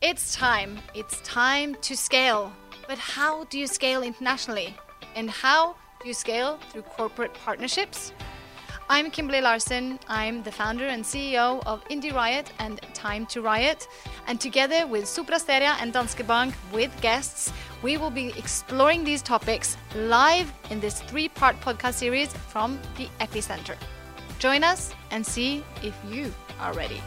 It's time to scale. But how do you scale internationally? And how do you scale through corporate partnerships? I'm Kimberly Larson. I'm the founder and CEO of Indie Riot and Time to Riot. And together with Sopra Steria and Danske Bank, with guests, we will be exploring these topics live in this three-part podcast series from the Epicenter. Join us and see if you are ready.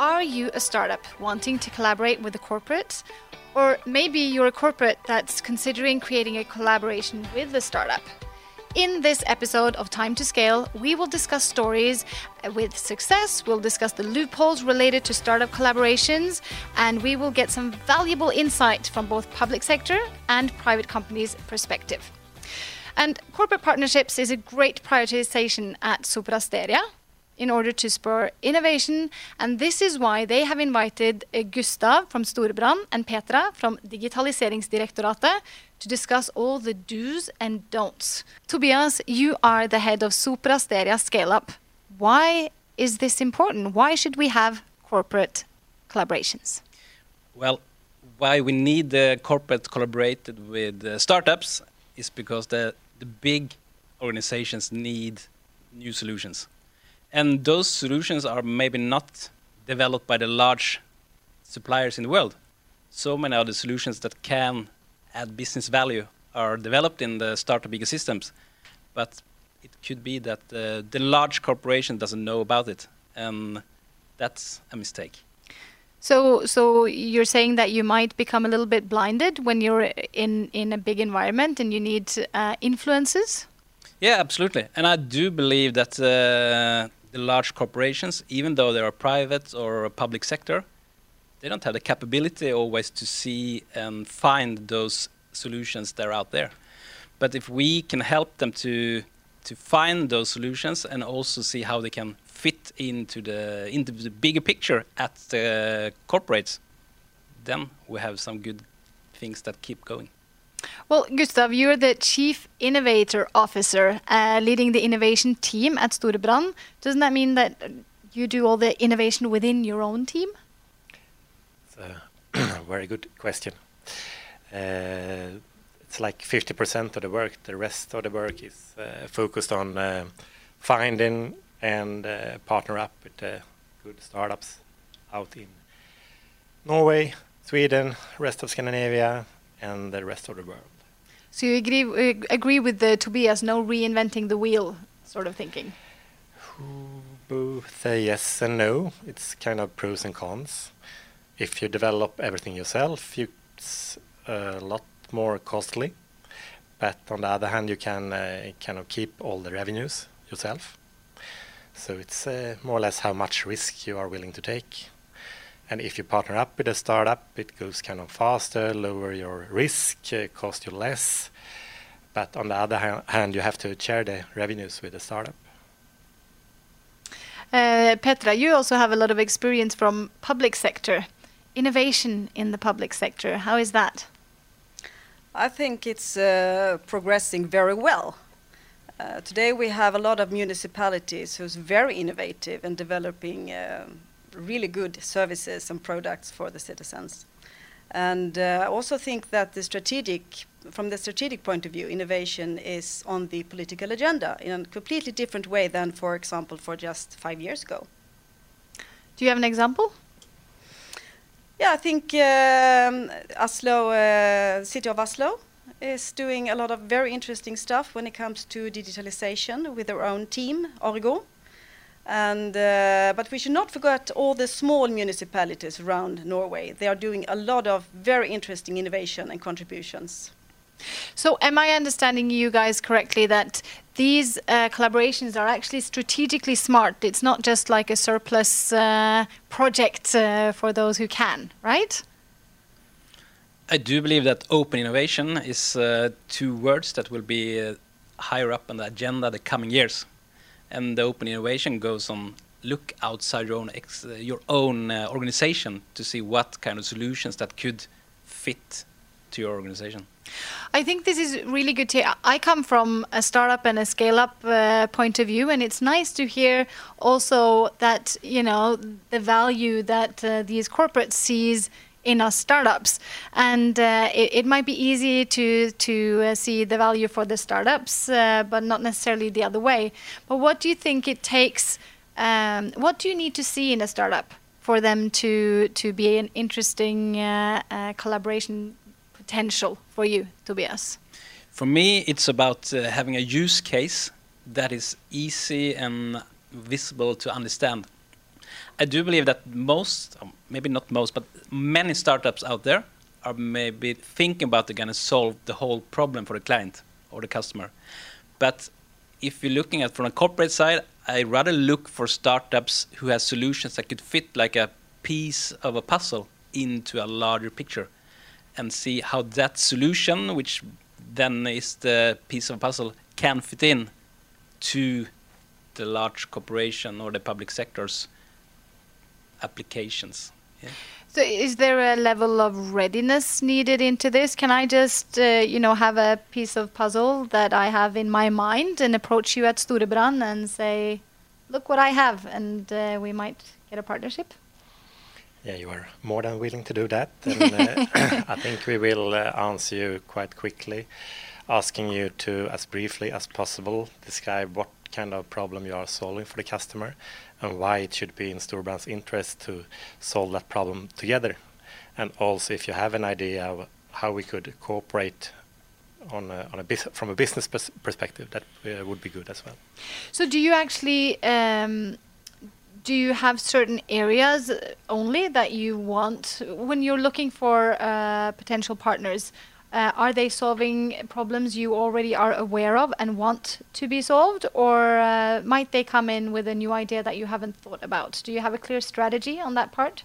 Are you a startup wanting to collaborate with a corporate? Or maybe you're a corporate that's considering creating a collaboration with a startup. In this episode of Time to Scale, we will discuss stories with success, we'll discuss the loopholes related to startup collaborations, and we will get some valuable insight from both public sector and private companies' perspective. And corporate partnerships is a great prioritization at Sopra Steria in order to spur innovation. And this is why they have invited Gustav from Storebrand and Petra from Digitaliseringsdirektoratet to discuss all the do's and don'ts. Tobias, you are the head of Sopra Steria Scale-Up. Why is this important? Why should we have corporate collaborations? Well, why we need the corporate collaborated with startups is because the big organizations need new solutions. And those solutions are maybe not developed by the large suppliers in the world. So many other solutions that can add business value are developed in the startup ecosystems. But it could be that the large corporation doesn't know about it. And that's a mistake. So you're saying that you might become a little bit blinded when you're in a big environment and you need influences? Yeah, absolutely. And I do believe that the large corporations, even though they are private or a public sector, they don't have the capability always to see and find those solutions that are out there. But if we can help them to find those solutions and also see how they can fit into the bigger picture at the corporates, then we have some good things that keep going. Well, Gustav, you're the Chief Innovator Officer leading the innovation team at Storebrand. Doesn't that mean that you do all the innovation within your own team? Very good question. It's like 50% of the work. The rest of the work is focused on finding and partner up with good startups out in Norway, Sweden, rest of Scandinavia, and the rest of the world. So you agree with Tobias, no reinventing the wheel sort of thinking? Both yes and no. It's kind of pros and cons. If you develop everything yourself, it's a lot more costly. But on the other hand, you can kind of keep all the revenues yourself. So it's more or less how much risk you are willing to take. And if you partner up with a startup, it goes kind of faster, lower your risk, cost you less. But on the other hand, you have to share the revenues with the startup. Petra, you also have a lot of experience from public sector. Innovation in the public sector, how is that? I think it's progressing very well. Today we have a lot of municipalities who's very innovative and developing really good services and products for the citizens. And I also think that from the strategic point of view, innovation is on the political agenda in a completely different way than, for example, for just 5 years ago. Do you have an example? Yeah, I think city of Oslo is doing a lot of very interesting stuff when it comes to digitalization with their own team, Origo. And, but we should not forget all the small municipalities around Norway. They are doing a lot of very interesting innovation and contributions. So am I understanding you guys correctly that these collaborations are actually strategically smart? It's not just like a surplus project for those who can, right? I do believe that open innovation is two words that will be higher up on the agenda the coming years. And the open innovation goes on look outside your own organization to see what kind of solutions that could fit to your organization. I think this is really good. I come from a startup and a scale-up point of view, and it's nice to hear also that, you know, the value that these corporates sees in us startups, and it might be easy to see the value for the startups, but not necessarily the other way. But what do you think it takes? What do you need to see in a startup for them to be an interesting collaboration potential for you, Tobias? For me, it's about having a use case that is easy and visible to understand. I do believe that most, maybe not most, but many startups out there are maybe thinking about they're going to solve the whole problem for the client or the customer. But if you're looking at from a corporate side, I rather look for startups who have solutions that could fit like a piece of a puzzle into a larger picture and see how that solution, which then is the piece of a puzzle, can fit in to the large corporation or the public sector's applications. Yeah. So is there a level of readiness needed into this? Can I just, you know, have a piece of puzzle that I have in my mind and approach you at Storebrand and say, look what I have, and we might get a partnership? Yeah, you are more than willing to do that. And, I think we will answer you quite quickly, asking you to, as briefly as possible, describe what kind of problem you are solving for the customer and why it should be in Storebrand's interest to solve that problem together. And also, if you have an idea of how we could cooperate from a business perspective, that would be good as well. So do you actually, do you have certain areas only that you want when you're looking for potential partners? Are they solving problems you already are aware of and want to be solved, or might they come in with a new idea that you haven't thought about? Do you have a clear strategy on that part?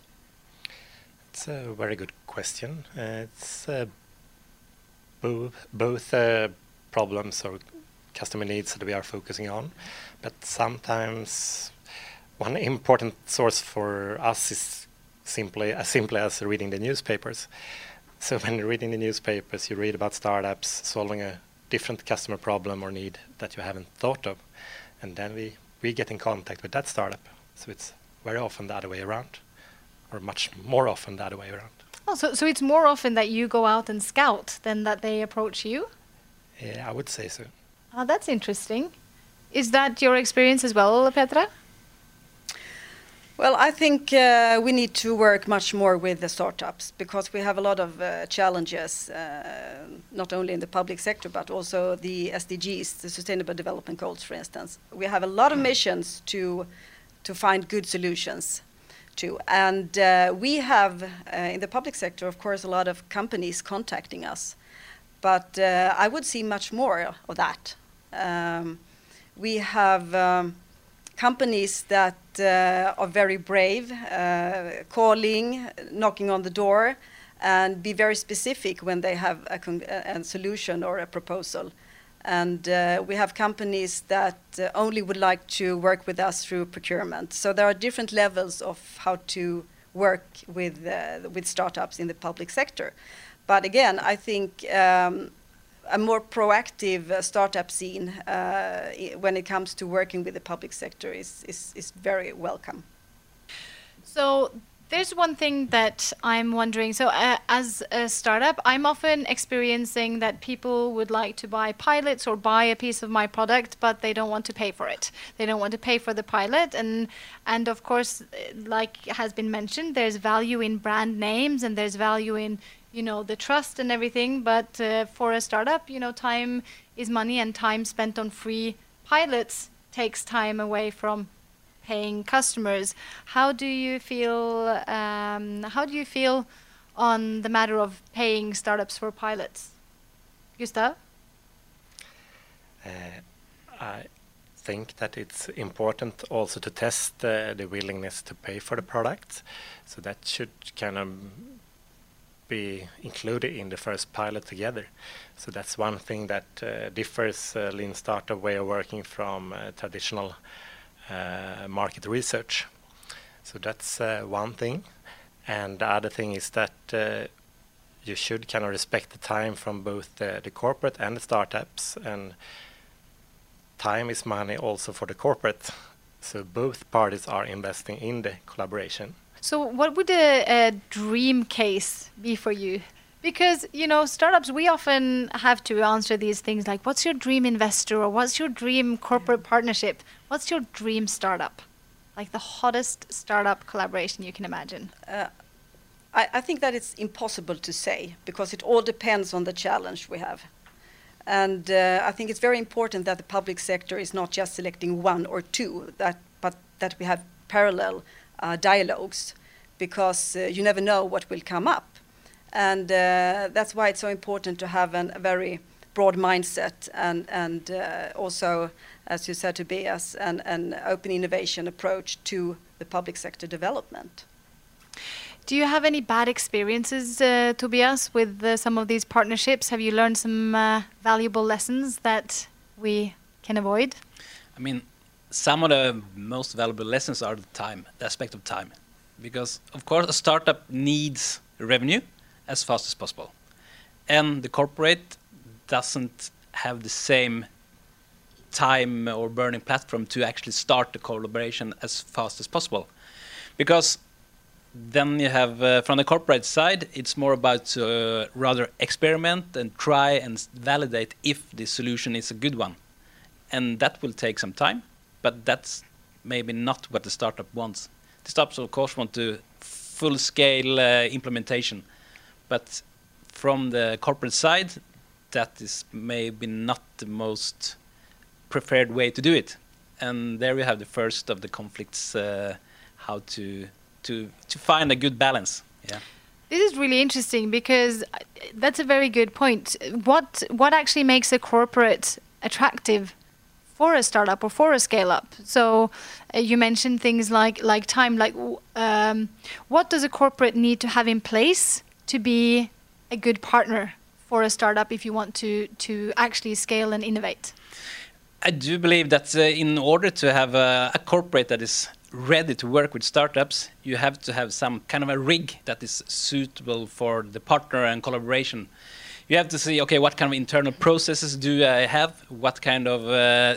It's a very good question. It's both problems or customer needs that we are focusing on, but sometimes one important source for us is simply as reading the newspapers. So when you're reading the newspapers, you read about startups solving a different customer problem or need that you haven't thought of. And then we get in contact with that startup. So it's very often the other way around, or much more often the other way around. Oh, so it's more often that you go out and scout than that they approach you? Yeah, I would say so. Oh, that's interesting. Is that your experience as well, Petra? Well, I think we need to work much more with the startups, because we have a lot of challenges, not only in the public sector, but also the SDGs, the Sustainable Development Goals, for instance. We have a lot of missions to find good solutions to. And we have, in the public sector, of course, a lot of companies contacting us. But I would see much more of that. We have companies that are very brave, calling, knocking on the door, and be very specific when they have a solution or a proposal. And we have companies that only would like to work with us through procurement. So there are different levels of how to work with startups in the public sector. But again, I think a more proactive startup scene when it comes to working with the public sector is very welcome. So there's one thing that I'm wondering. So as a startup, I'm often experiencing that people would like to buy pilots or buy a piece of my product, but they don't want to pay for it. They don't want to pay for the pilot. And of course, like has been mentioned, there's value in brand names and there's value in, you know, the trust and everything, but for a startup, you know, time is money, and time spent on free pilots takes time away from paying customers. How do you feel on the matter of paying startups for pilots, Gustav? I think that it's important also to test the willingness to pay for the product, so that should kind of be included in the first pilot together. So that's one thing that differs lean startup way of working from traditional market research. So that's one thing. And the other thing is that you should kind of respect the time from both the corporate and the startups, and time is money also for the corporate. So both parties are investing in the collaboration. So what would a dream case be for you? Because, you know, startups, we often have to answer these things like, what's your dream investor, or what's your dream corporate partnership? What's your dream startup? Like the hottest startup collaboration you can imagine. I think that it's impossible to say, because it all depends on the challenge we have. And I think it's very important that the public sector is not just selecting one or two, but that we have parallel dialogues, because you never know what will come up. And that's why it's so important to have a very broad mindset, and also, as you said, Tobias, an open innovation approach to the public sector development. Do you have any bad experiences, Tobias, with some of these partnerships? Have you learned some valuable lessons that we can avoid? I mean, some of the most valuable lessons are the time, the aspect of time. Because, of course, a startup needs revenue as fast as possible. And the corporate doesn't have the same time or burning platform to actually start the collaboration as fast as possible. Because then you have, from the corporate side, it's more about rather experiment and try and validate if the solution is a good one. And that will take some time, but that's maybe not what the startup wants. The startups, of course, want to full-scale implementation, but from the corporate side, that is maybe not the most preferred way to do it. And there we have the first of the conflicts, how to find a good balance. Yeah. This is really interesting, because that's a very good point. What actually makes a corporate attractive for a startup or for a scale-up? So you mentioned things like time, like what does a corporate need to have in place to be a good partner for a startup if you want to actually scale and innovate? I do believe that in order to have a corporate that is ready to work with startups, you have to have some kind of a rig that is suitable for the partner and collaboration. You have to see, okay, what kind of internal processes do I have? What kind of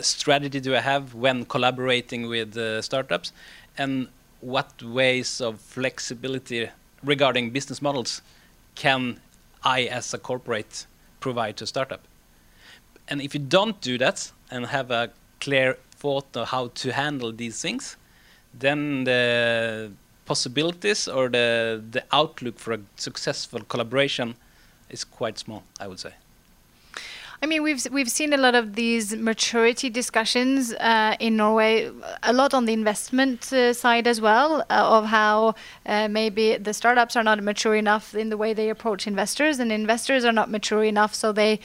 strategy do I have when collaborating with startups? And what ways of flexibility regarding business models can I, as a corporate, provide to a startup? And if you don't do that and have a clear thought of how to handle these things, then the possibilities or the outlook for a successful collaboration is quite small, I would say. I mean, we've seen a lot of these maturity discussions in Norway, a lot on the investment side as well, of how maybe the startups are not mature enough in the way they approach investors, and investors are not mature enough, so they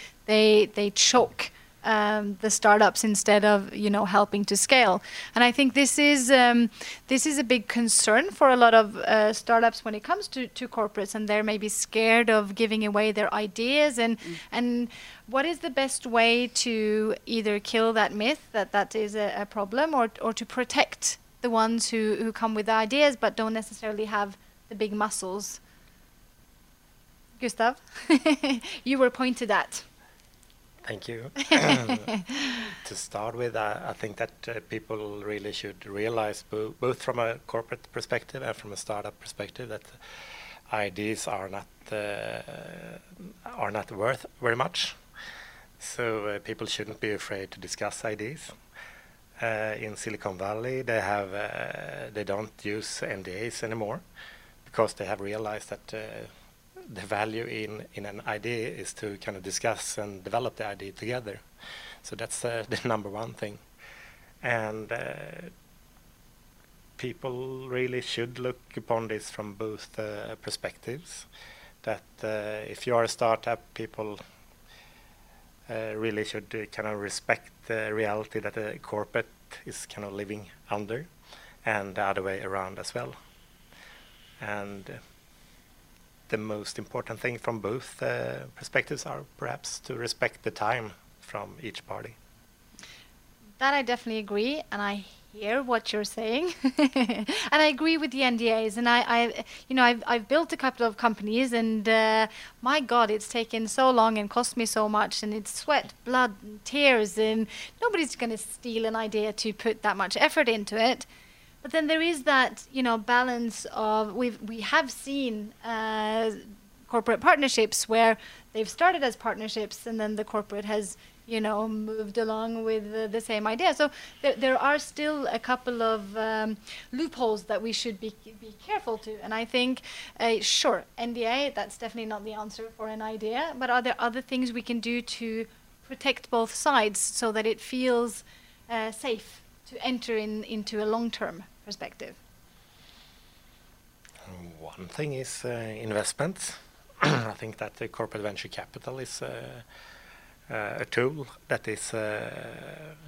choke the startups instead of, you know, helping to scale. And I think this is a big concern for a lot of startups when it comes to corporates, and they're maybe scared of giving away their ideas. And and what is the best way to either kill that myth that is a problem, or to protect the ones who come with the ideas but don't necessarily have the big muscles? Gustav, you were pointed at. Thank you. To start with, I think that people really should realize, both from a corporate perspective and from a startup perspective, that ideas are not worth very much. So people shouldn't be afraid to discuss ideas. In Silicon Valley, they don't use NDAs anymore, because they have realized that the value in an idea is to kind of discuss and develop the idea together. So that's the number one thing. And people really should look upon this from both perspectives, that if you are a startup, people really should kind of respect the reality that a corporate is kind of living under, and the other way around as well. And the most important thing from both perspectives are perhaps to respect the time from each party. That I definitely agree, and I hear what you're saying, and I agree with the NDAs. And I you know, I've built a couple of companies, and my God, it's taken so long and cost me so much, and it's sweat, blood, and tears, and nobody's going to steal an idea to put that much effort into it. But then there is that, you know, balance of we have seen corporate partnerships where they've started as partnerships, and then the corporate has, you know, moved along with the same idea. So there are still a couple of loopholes that we should be careful to. And I think, sure, NDA, that's definitely not the answer for an idea, but are there other things we can do to protect both sides so that it feels safe to enter into a long-term perspective? One thing is investments. I think that the corporate venture capital is a tool that is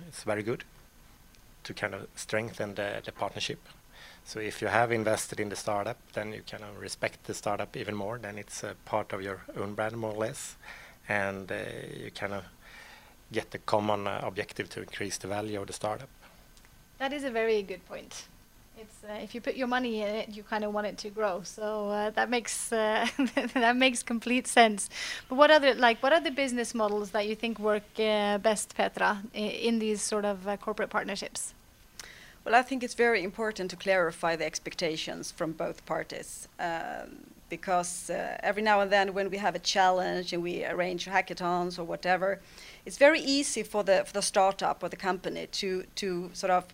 it's very good to kind of strengthen the partnership. So if you have invested in the startup, then you kind of respect the startup even more. Then it's a part of your own brand, more or less, and you kind of get the common objective to increase the value of the startup. That is a very good point. It's if you put your money in it, you kind of want it to grow. So that makes complete sense. But what other business models that you think work best, Petra, in these sort of corporate partnerships? Well, I think it's very important to clarify the expectations from both parties, because every now and then, when we have a challenge and we arrange hackathons or whatever, it's very easy for the startup or the company to sort of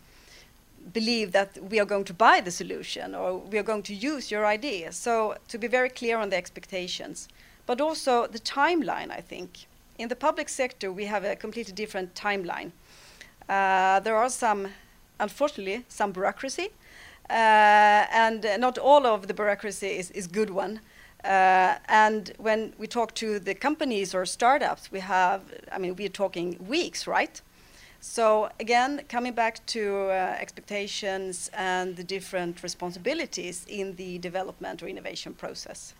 believe that we are going to buy the solution or we are going to use your idea. So to be very clear on the expectations, but also the timeline, I think. In the public sector, we have a completely different timeline. There are some, unfortunately, some bureaucracy, and not all of the bureaucracy is good one. And when we talk to the companies or startups, we have, I mean, we're talking weeks, right? So again, coming back to expectations and the different responsibilities in the development or innovation process.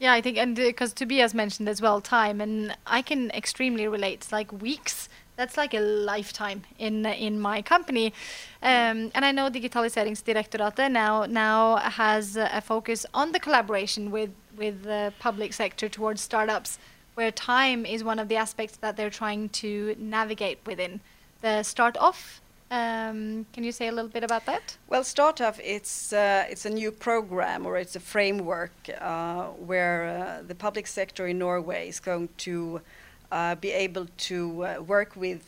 Yeah, I think, and because Tobias mentioned as well time, and I can extremely relate. Like weeks, that's like a lifetime in my company, and I know Digitaliseringsdirektoratet now has a focus on the collaboration with the public sector towards startups, where time is one of the aspects that they're trying to navigate within. The start off, can you say a little bit about that? Well, start off, it's a new program, or it's a framework where the public sector in Norway is going to be able to work with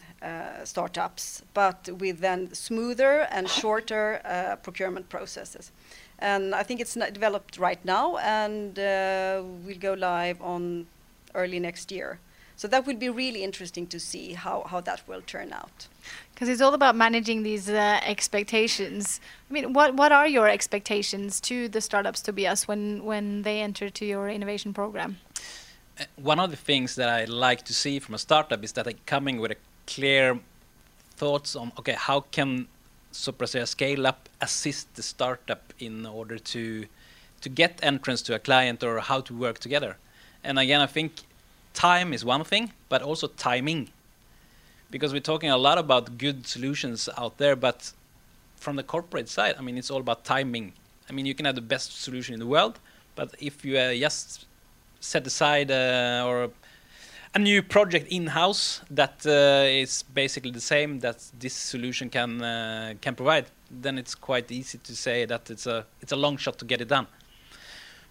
startups, but with then smoother and shorter procurement processes. And I think it's not developed right now, and we'll go live on early next year. So that would be really interesting to see how that will turn out. Because it's all about managing these expectations. I mean, what are your expectations to the startups, Tobias, when they enter to your innovation program? One of the things that I like to see from a startup is that they're coming with a clear thoughts on, okay, how can Sopra Steria Scale-Up assist the startup in order to get entrance to a client or how to work together? And again, I think time is one thing, but also timing. Because we're talking a lot about good solutions out there, but from the corporate side, I mean, it's all about timing. I mean, you can have the best solution in the world, but if you just set aside or a new project in-house that is basically the same that this solution can provide, then it's quite easy to say that it's a long shot to get it done.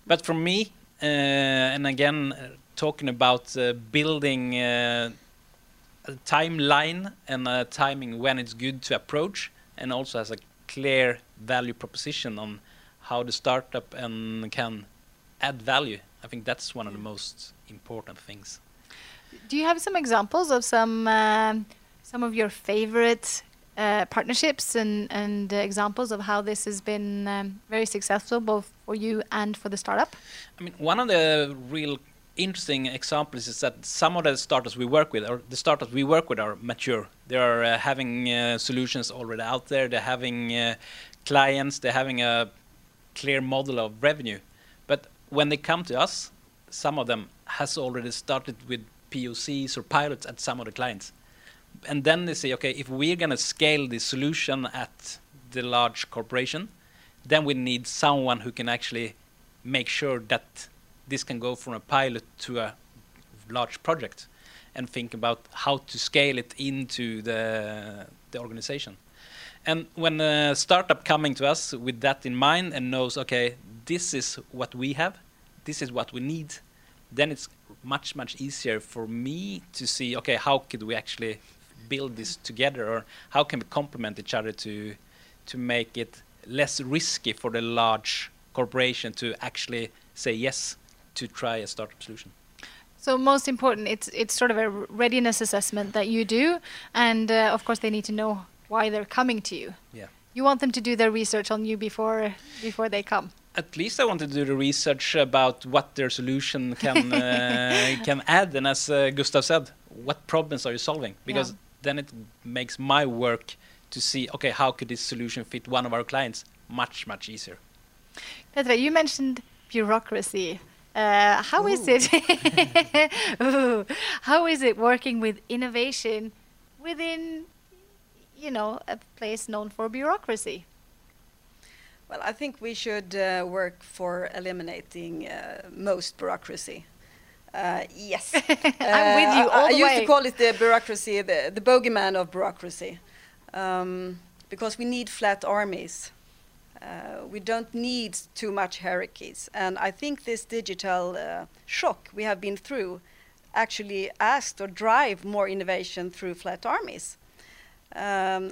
But for me, and again, talking about building a timeline and timing when it's good to approach, and also has a clear value proposition on how the startup can add value. I think that's one of the most important things. Do you have some examples of some of your favorite partnerships and examples of how this has been very successful, both for you and for the startup? I mean, one of the real interesting examples is that some of the startups we work with, or the startups we work with, are mature. They are having solutions already out there. They're having clients. They're having a clear model of revenue. But when they come to us, some of them has already started with POCs or pilots at some of the clients. And then they say, okay, if we're going to scale this solution at the large corporation, then we need someone who can actually make sure that this can go from a pilot to a large project and think about how to scale it into the organization. And when a startup coming to us with that in mind and knows, okay, this is what we have, this is what we need, then it's much, much easier for me to see, okay, how could we actually build this together, or how can we complement each other to make it less risky for the large corporation to actually say yes to try a startup solution. So most important, it's sort of a readiness assessment that you do, and of course they need to know why they're coming to you. Yeah. You want them to do their research on you before they come. At least I want to do the research about what their solution can can add, and as Gustav said, what problems are you solving? Because then it makes my work to see, okay, how could this solution fit one of our clients much, much easier. Petra, you mentioned bureaucracy. How Ooh. Is it? Ooh. How is it working with innovation within, you know, a place known for bureaucracy? Well, I think we should work for eliminating most bureaucracy. Yes. I'm with you all the way. I used to call it the bureaucracy, the bogeyman of bureaucracy, because we need flat armies. We don't need too much hierarchies. And I think this digital shock we have been through actually asked or drive more innovation through flat armies. I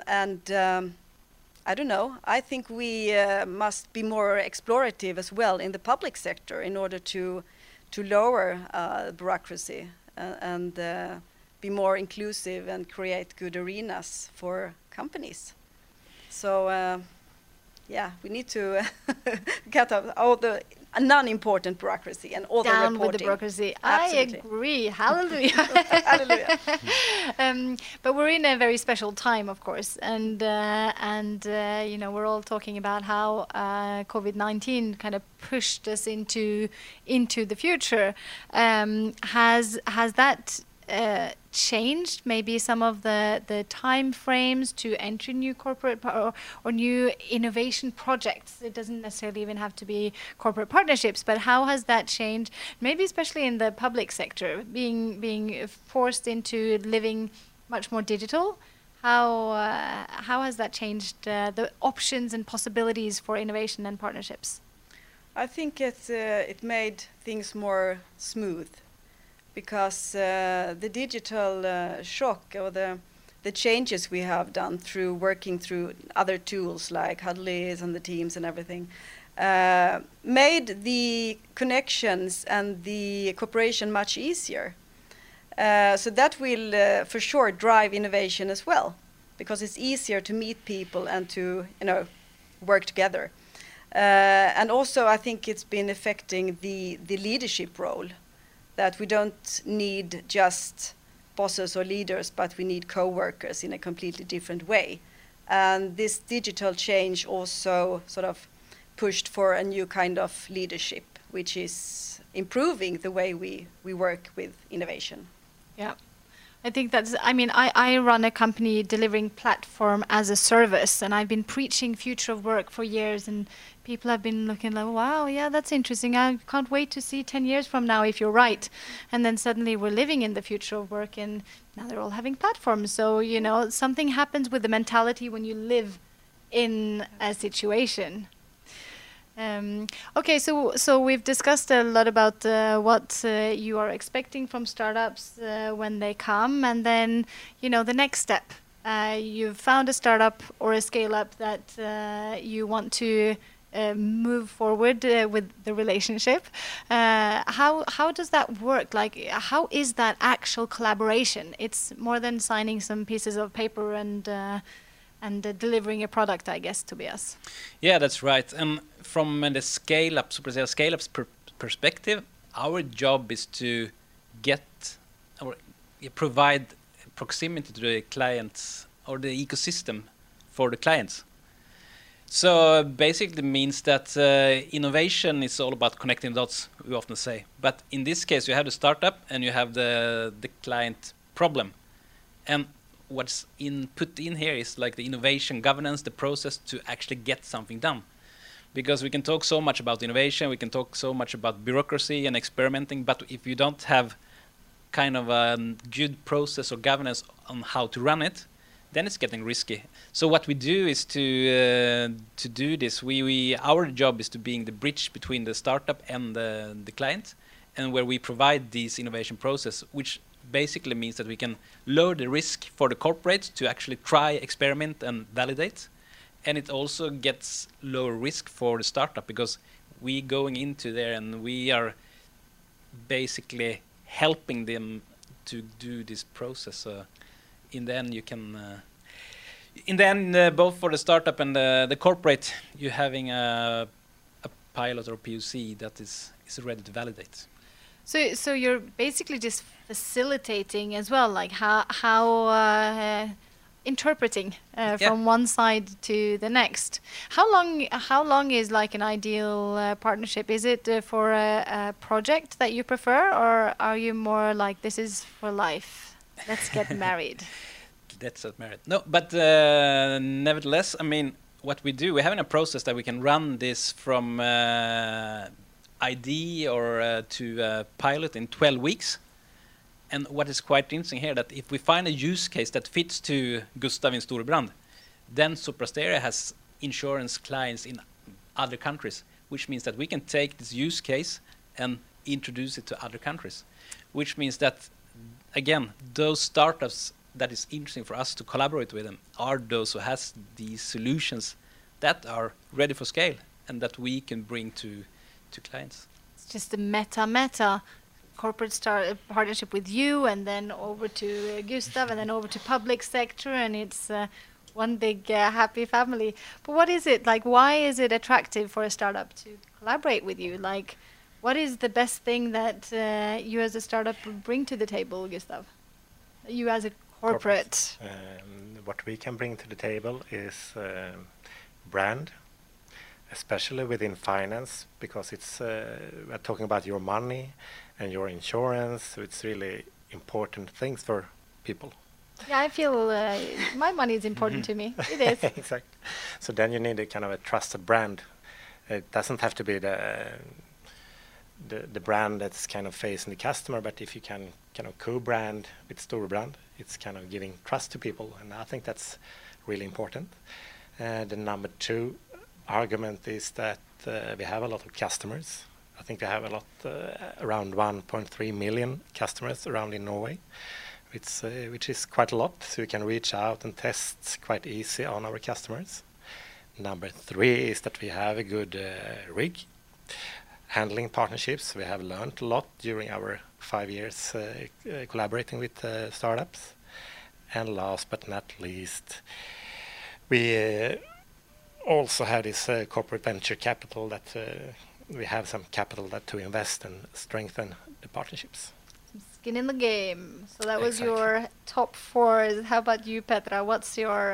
don't know. I think we must be more explorative as well in the public sector in order to lower bureaucracy and be more inclusive and create good arenas for companies. So, yeah, we need to get out all the non-important bureaucracy and all the reporting. Down with the bureaucracy. Absolutely. I agree. Hallelujah. Hallelujah. But we're in a very special time, of course, and you know, we're all talking about how COVID-19 kind of pushed us into the future. Has that changed maybe some of the time frames to enter new corporate or new innovation projects? It doesn't necessarily even have to be corporate partnerships, but how has that changed, maybe especially in the public sector, being forced into living much more digital? How has that changed the options and possibilities for innovation and partnerships? I think it made things more smooth, because the digital shock or the changes we have done through working through other tools like Huddly and the Teams and everything made the connections and the cooperation much easier. So that will for sure drive innovation as well, because it's easier to meet people and to, you know, work together. And also I think it's been affecting the leadership role, that we don't need just bosses or leaders, but we need co-workers in a completely different way. And this digital change also sort of pushed for a new kind of leadership, which is improving the way we work with innovation. Yeah. I think that's, I mean, I run a company delivering platform as a service, and I've been preaching future of work for years, and people have been looking like, wow, yeah, that's interesting. I can't wait to see 10 years from now if you're right. And then suddenly we're living in the future of work, and now they're all having platforms. So, you know, something happens with the mentality when you live in a situation. Okay, so we've discussed a lot about what you are expecting from startups when they come, and then, you know, the next step. You've found a startup or a scale-up that you want to move forward with the relationship. How does that work? Like, how is that actual collaboration? It's more than signing some pieces of paper and delivering a product, I guess, Tobias. Yeah, that's right. From the scale-up, Sopra Steria Scale-Up's perspective, our job is to get or provide proximity to the clients or the ecosystem for the clients. So basically means that innovation is all about connecting dots, we often say. But in this case, you have the startup and you have the client problem. And what's in put in here is like the innovation governance, the process to actually get something done. Because we can talk so much about innovation, we can talk so much about bureaucracy and experimenting, but if you don't have kind of a good process or governance on how to run it, then it's getting risky. So what we do is to do this, our job is to being the bridge between the startup and the client, and where we provide these innovation process, which basically means that we can lower the risk for the corporate to actually try, experiment, and validate. And it also gets lower risk for the startup because we going into there and we are basically helping them to do this process. In the end, you can, in the end, both for the startup and the corporate, you're having a pilot or POC that is ready to validate. So you're basically just facilitating as well, like how interpreting from one side to the next. How long is like an ideal partnership? Is it for a project that you prefer, or are you more like this is for life? Let's get married. Let's get married. No, but nevertheless, I mean, what we do, we're having a process that we can run this from ID or to pilot in 12 weeks. And what is quite interesting here that if we find a use case that fits to Gustav in Storebrand, then Sopra Steria has insurance clients in other countries, which means that we can take this use case and introduce it to other countries, which means that, again, those startups that is interesting for us to collaborate with them are those who has these solutions that are ready for scale and that we can bring to clients. It's just a meta corporate partnership with you, and then over to Gustav, and then over to public sector, and it's one big happy family. But what is it like? Why is it attractive for a startup to collaborate with you? Like, what is the best thing that you as a startup bring to the table, Gustav? You as a corporate. What we can bring to the table is brand, especially within finance, because it's we're talking about your money and your insurance, so it's really important things for people. Yeah, I feel my money is important to me. It is. Exactly. So then you need a kind of a trusted brand. It doesn't have to be the brand that's kind of facing the customer, but if you can kind of co-brand with Storebrand, it's kind of giving trust to people, and I think that's really important. The number two argument is that we have a lot of customers. I think we have a lot, around 1.3 million customers around in Norway, which is quite a lot, so we can reach out and test quite easy on our customers. Number three is that we have a good rig handling partnerships. We have learned a lot during our 5 years collaborating with startups. And last but not least, we also have this corporate venture capital that we have some capital that to invest and strengthen the partnerships. Some skin in the game. So that was your top four. How about you, Petra? What's your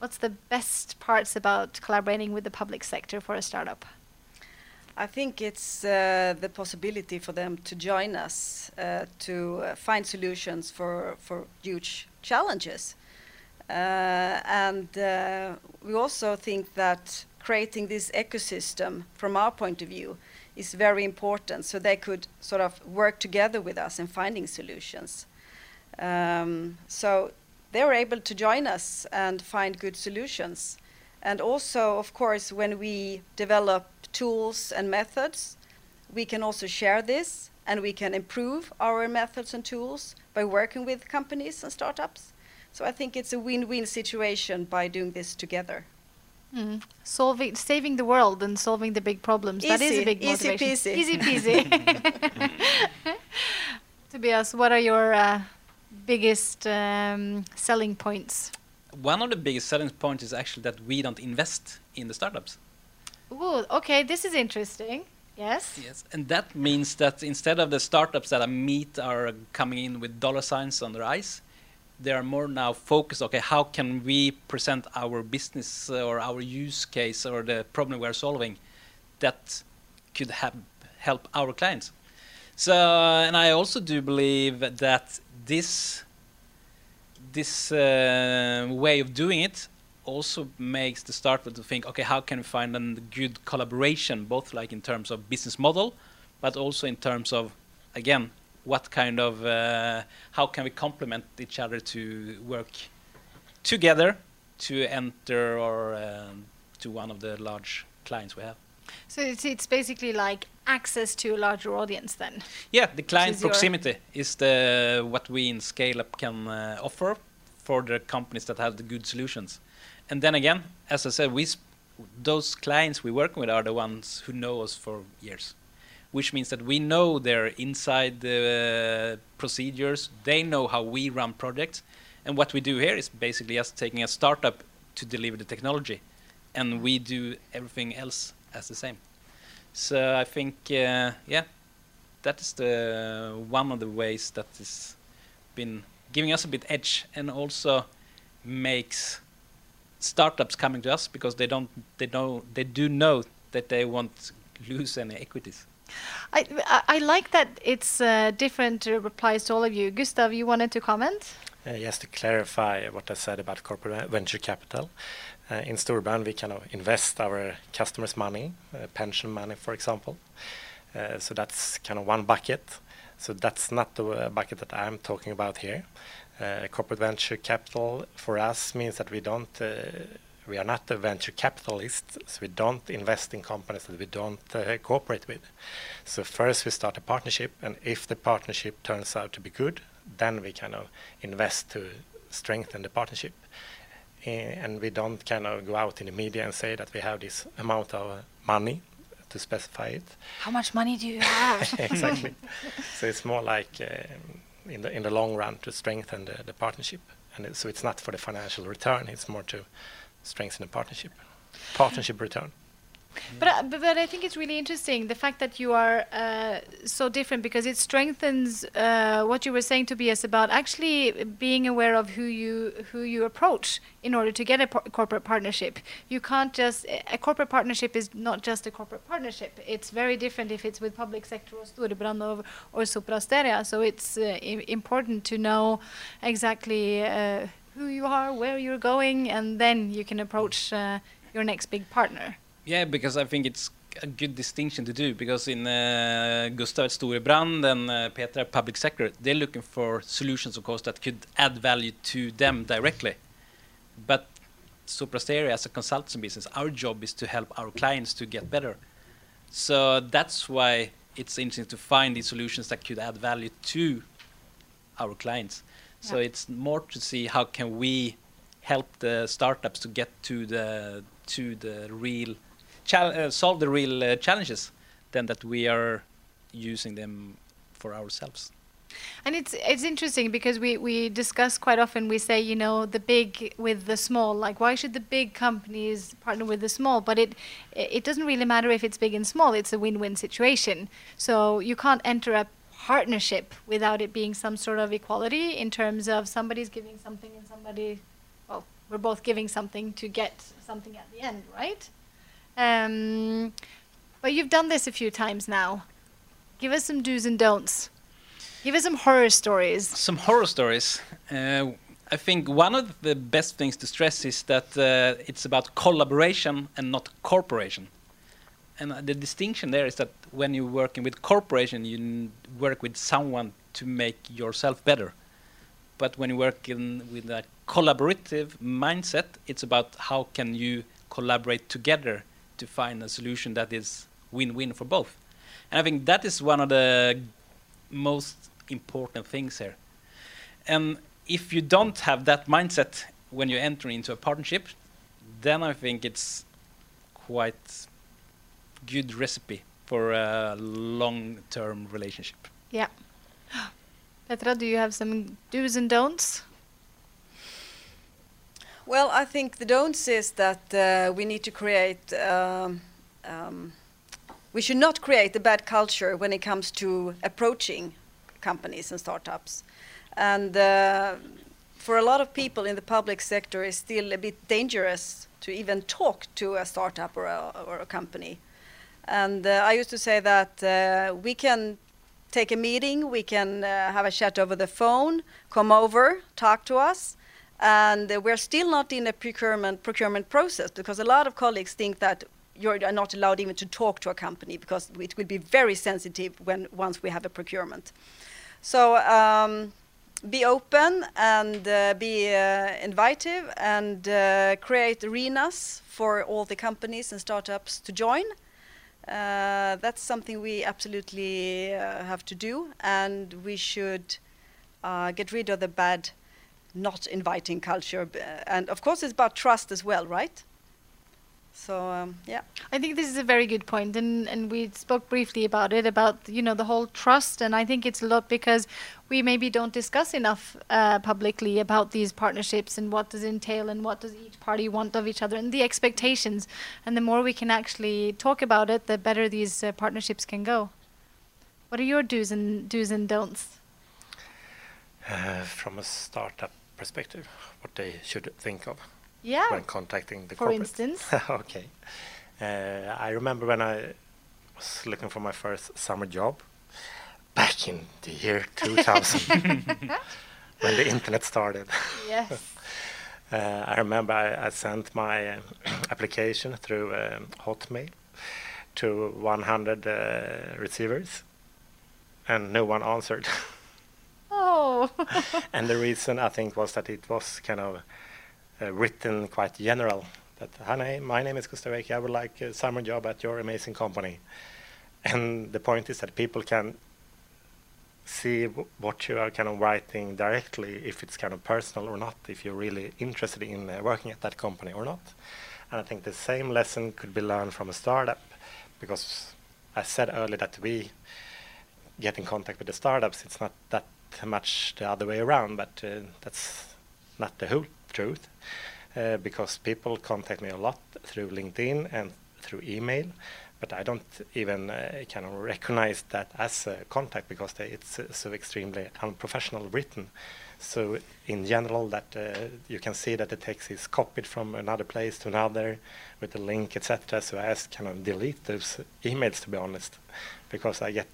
what's the best parts about collaborating with the public sector for a startup? I think it's the possibility for them to join us to find solutions for huge challenges. And we also think that creating this ecosystem from our point of view is very important, so they could sort of work together with us in finding solutions. So they're able to join us and find good solutions. And also, of course, when we develop tools and methods, we can also share this, and we can improve our methods and tools by working with companies and startups. So I think it's a win-win situation by doing this together. Mm. Saving the world and solving the big problems. Easy, that is a big motivation. Easy peasy. Easy peasy. Tobias, what are your biggest selling points? One of the biggest selling points is actually that we don't invest in the startups. Ooh, okay, this is interesting. Yes. Yes, and that means that instead of the startups that I meet are coming in with $ signs on their eyes, they are more now focused, okay, how can we present our business or our use case or the problem we're solving that could help our clients. So, and I also do believe that this this way of doing it also makes the startup to think, okay, how can we find a good collaboration, both like in terms of business model, but also in terms of, again, what kind of, how can we complement each other to work together to enter or to one of the large clients we have. So it's basically like access to a larger audience then? Yeah, the client proximity is the what we in Scale-Up can offer for the companies that have the good solutions. And then again, as I said, those clients we work with are the ones who know us for years, which means that we know their inside procedures, they know how we run projects. And what we do here is basically us taking a startup to deliver the technology, and we do everything else as the same. So I think, yeah, that is the one of the ways that has been giving us a bit edge, and also makes startups coming to us because they do know that they won't lose any equities. I like that it's different replies to all of you. Gustav, you wanted to comment? Yes, to clarify what I said about corporate venture capital. In Storebrand, we kind of invest our customers' money, pension money, for example. So that's kind of one bucket. So that's not the bucket that I'm talking about here. Corporate venture capital for us means that we are not a venture capitalist, so we don't invest in companies that we don't cooperate with. So first we start a partnership, and if the partnership turns out to be good, then we kind of invest to strengthen the partnership. And we don't kind of go out in the media and say that we have this amount of money to specify it. How much money do you have? Exactly. So it's more like in the long run to strengthen the partnership. And so it's not for the financial return, it's more to strengthen the partnership return. But I think it's really interesting, the fact that you are so different, because it strengthens what you were saying, Tobias, about actually being aware of who you approach in order to get a corporate partnership. You can't just, a corporate partnership is not just a corporate partnership. It's very different if it's with public sector or Storebrand or Sopra Steria. So it's important to know exactly who you are, where you're going, and then you can approach your next big partner. Yeah, because I think it's a good distinction to do, because in Gustav Storebrand and Petra public sector, they're looking for solutions, of course, that could add value to them directly. But Sopra Steria, as a consulting business, our job is to help our clients to get better. So that's why it's interesting to find these solutions that could add value to our clients. Yeah. So it's more to see how can we help the startups to get to the real solve the real challenges, than that we are using them for ourselves. And it's interesting, because we discuss quite often, we say, you know, the big with the small, like why should the big companies partner with the small? But it doesn't really matter if it's big and small, it's a win-win situation. So you can't enter a partnership without it being some sort of equality, in terms of somebody's giving something and somebody, well, we're both giving something to get something at the end, right? But you've done this a few times now. Give us some do's and don'ts. Give us some horror stories. Some horror stories. I think one of the best things to stress is that it's about collaboration and not corporation. And the distinction there is that when you're working with corporation, you work with someone to make yourself better. But when you work with a collaborative mindset, it's about how can you collaborate together to find a solution that is win-win for both. And I think that is one of the most important things here. And if you don't have that mindset when you enter into a partnership, then I think it's quite good recipe for a long-term relationship. Yeah. Petra, do you have some do's and don'ts? Well, I think the don'ts is that we need to create, we should not create a bad culture when it comes to approaching companies and startups. And for a lot of people in the public sector, it's still a bit dangerous to even talk to a startup or a company. And I used to say that we can take a meeting, we can have a chat over the phone, come over, talk to us, And we're still not in a procurement process, because a lot of colleagues think that you're not allowed even to talk to a company, because it will be very sensitive once we have a procurement. So be open and be inviting, and create arenas for all the companies and startups to join. That's something we absolutely have to do, and we should get rid of the bad, not inviting culture. And of course, it's about trust as well, right? So yeah, I think this is a very good point, and we spoke briefly about it, about the whole trust, and I think it's a lot because we maybe don't discuss enough publicly about these partnerships and what does it entail and what does each party want of each other and the expectations. And the more we can actually talk about it, the better these partnerships can go. What are your do's and don'ts? From a startup perspective, what they should think of. Yeah. When contacting the corporate. For instance. Okay. I remember when I was looking for my first summer job back in the year 2000 when the internet started. Yes. I remember I sent my application through Hotmail to 100 receivers, and no one answered. Oh. And the reason, I think, was that it was kind of written quite general, that "Hi, my name is Gustav, I would like a summer job at your amazing company." And the point is that people can see what you are kind of writing directly, if it's kind of personal or not, if you're really interested in working at that company or not. And I think the same lesson could be learned from a startup, because I said earlier that we get in contact with the startups. It's not that much the other way around, but that's not the whole truth, because people contact me a lot through LinkedIn and through email, but I don't even kind of recognize that as a contact, because it's so extremely unprofessional written. So in general, that you can see that the text is copied from another place to another with a link, etc. So I just kind of delete those emails, to be honest, because I get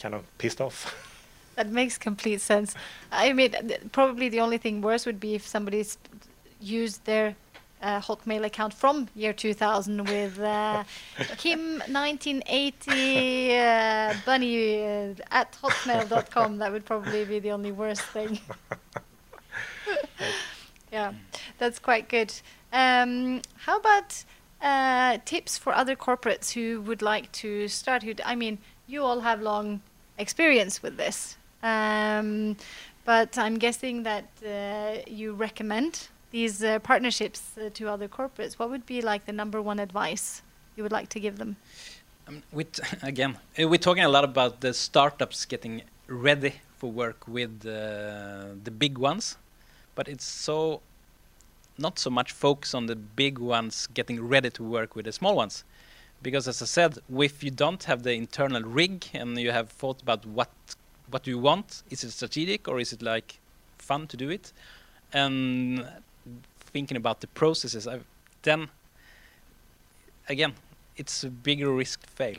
kind of pissed off. That makes complete sense. I mean, probably the only thing worse would be if somebody's used their Hotmail account from year 2000 with Kim 1980 bunny at hotmail.com. That would probably be the only worst thing. Yeah, that's quite good. How about tips for other corporates who would like to start? I mean, you all have long experience with this. But I'm guessing that you recommend these partnerships to other corporates. What would be like the #1 advice you would like to give them? We're talking a lot about the startups getting ready for work with the big ones, but it's not so much focus on the big ones getting ready to work with the small ones. Because as I said, if you don't have the internal rig and you have thought about what do you want, is it strategic or is it like fun to do it? And thinking about the processes, then again, it's a bigger risk to fail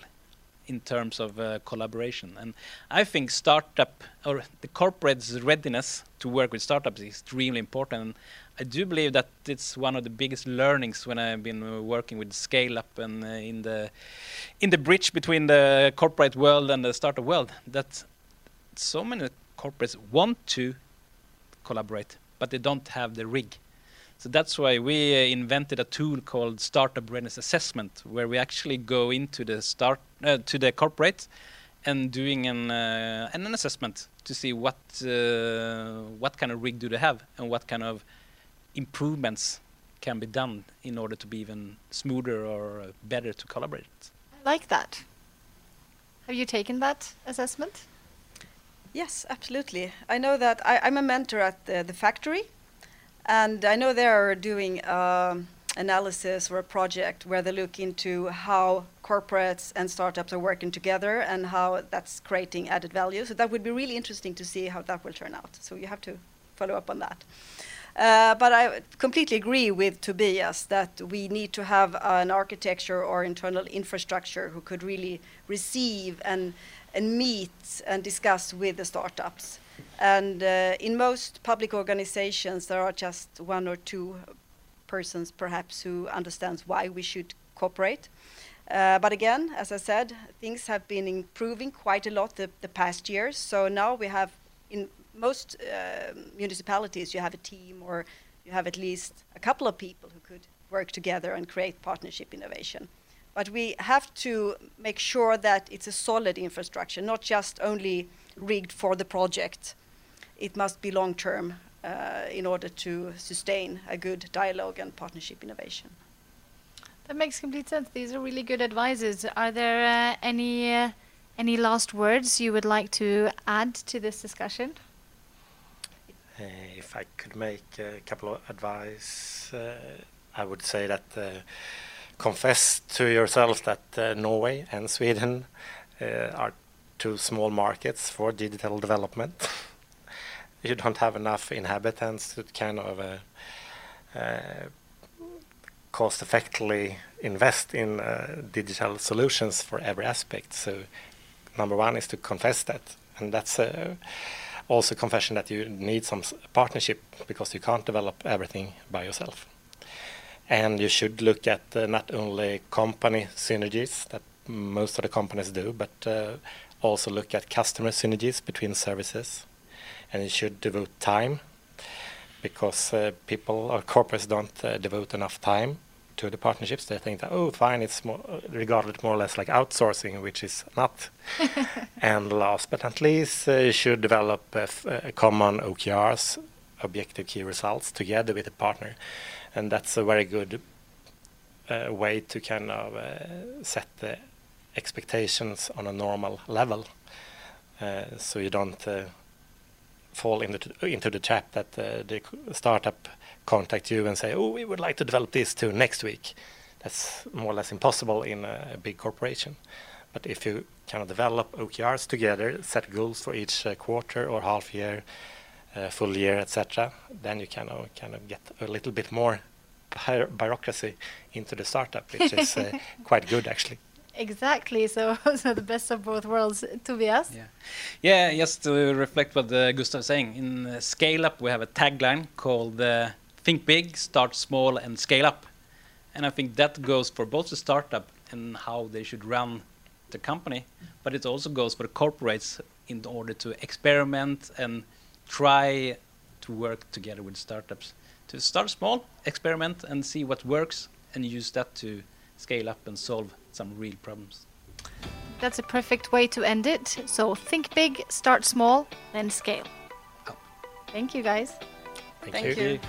in terms of collaboration. And I think startup or the corporate's readiness to work with startups is extremely important. And I do believe that it's one of the biggest learnings when I've been working with scale-up and in the bridge between the corporate world and the startup world, that so many corporates want to collaborate, but they don't have the rig. So that's why we invented a tool called Startup Readiness Assessment, where we actually go into the corporate and doing an assessment to see what kind of rig do they have and what kind of improvements can be done in order to be even smoother or better to collaborate. I like that. Have you taken that assessment? Yes, absolutely. I know that I'm a mentor at the factory, and I know they are doing analysis or a project where they look into how corporates and startups are working together and how that's creating added value. So that would be really interesting to see how that will turn out. So you have to follow up on that. But I completely agree with Tobias that we need to have an architecture or internal infrastructure who could really receive and meet and discuss with the startups. And in most public organizations, there are just one or two persons, perhaps, who understands why we should cooperate. But again, as I said, things have been improving quite a lot the past years. So now we have, in most municipalities, you have a team, or you have at least a couple of people who could work together and create partnership innovation. But we have to make sure that it's a solid infrastructure, not just only rigged for the project. It must be long-term in order to sustain a good dialogue and partnership innovation. That makes complete sense. These are really good advices. Are there any last words you would like to add to this discussion? If I could make a couple of advice, I would say that confess to yourself that Norway and Sweden are two small markets for digital development. You don't have enough inhabitants to kind of cost-effectively invest in digital solutions for every aspect. So number one is to confess that, and that's also confession that you need some partnership, because you can't develop everything by yourself. And you should look at not only company synergies that most of the companies do, but also look at customer synergies between services. And you should devote time, because people or corporates don't devote enough time to the partnerships. They think that, oh, fine, it's regarded more or less like outsourcing, which is not. And last but not least, you should develop a common OKRs, objective key results, together with a partner. And that's a very good way to kind of set the expectations on a normal level, so you don't fall into the trap that the startup contact you and say, oh, we would like to develop this too next week. That's more or less impossible in a big corporation. But if you kind of develop OKRs together, set goals for each quarter or half year, full year, etc., then you can kind of get a little bit more bureaucracy into the startup, which is quite good, actually. Exactly. So the best of both worlds. Tobias? Yeah, just to reflect what Gustav is saying. In Scale Up, we have a tagline called Think Big, Start Small, and Scale Up. And I think that goes for both the startup and how they should run the company, but it also goes for corporates in order to experiment and try to work together with startups. To start small, experiment, and see what works, and use that to scale up and solve some real problems. That's a perfect way to end it. So think big, start small, then scale up. Thank you, guys. Thank you.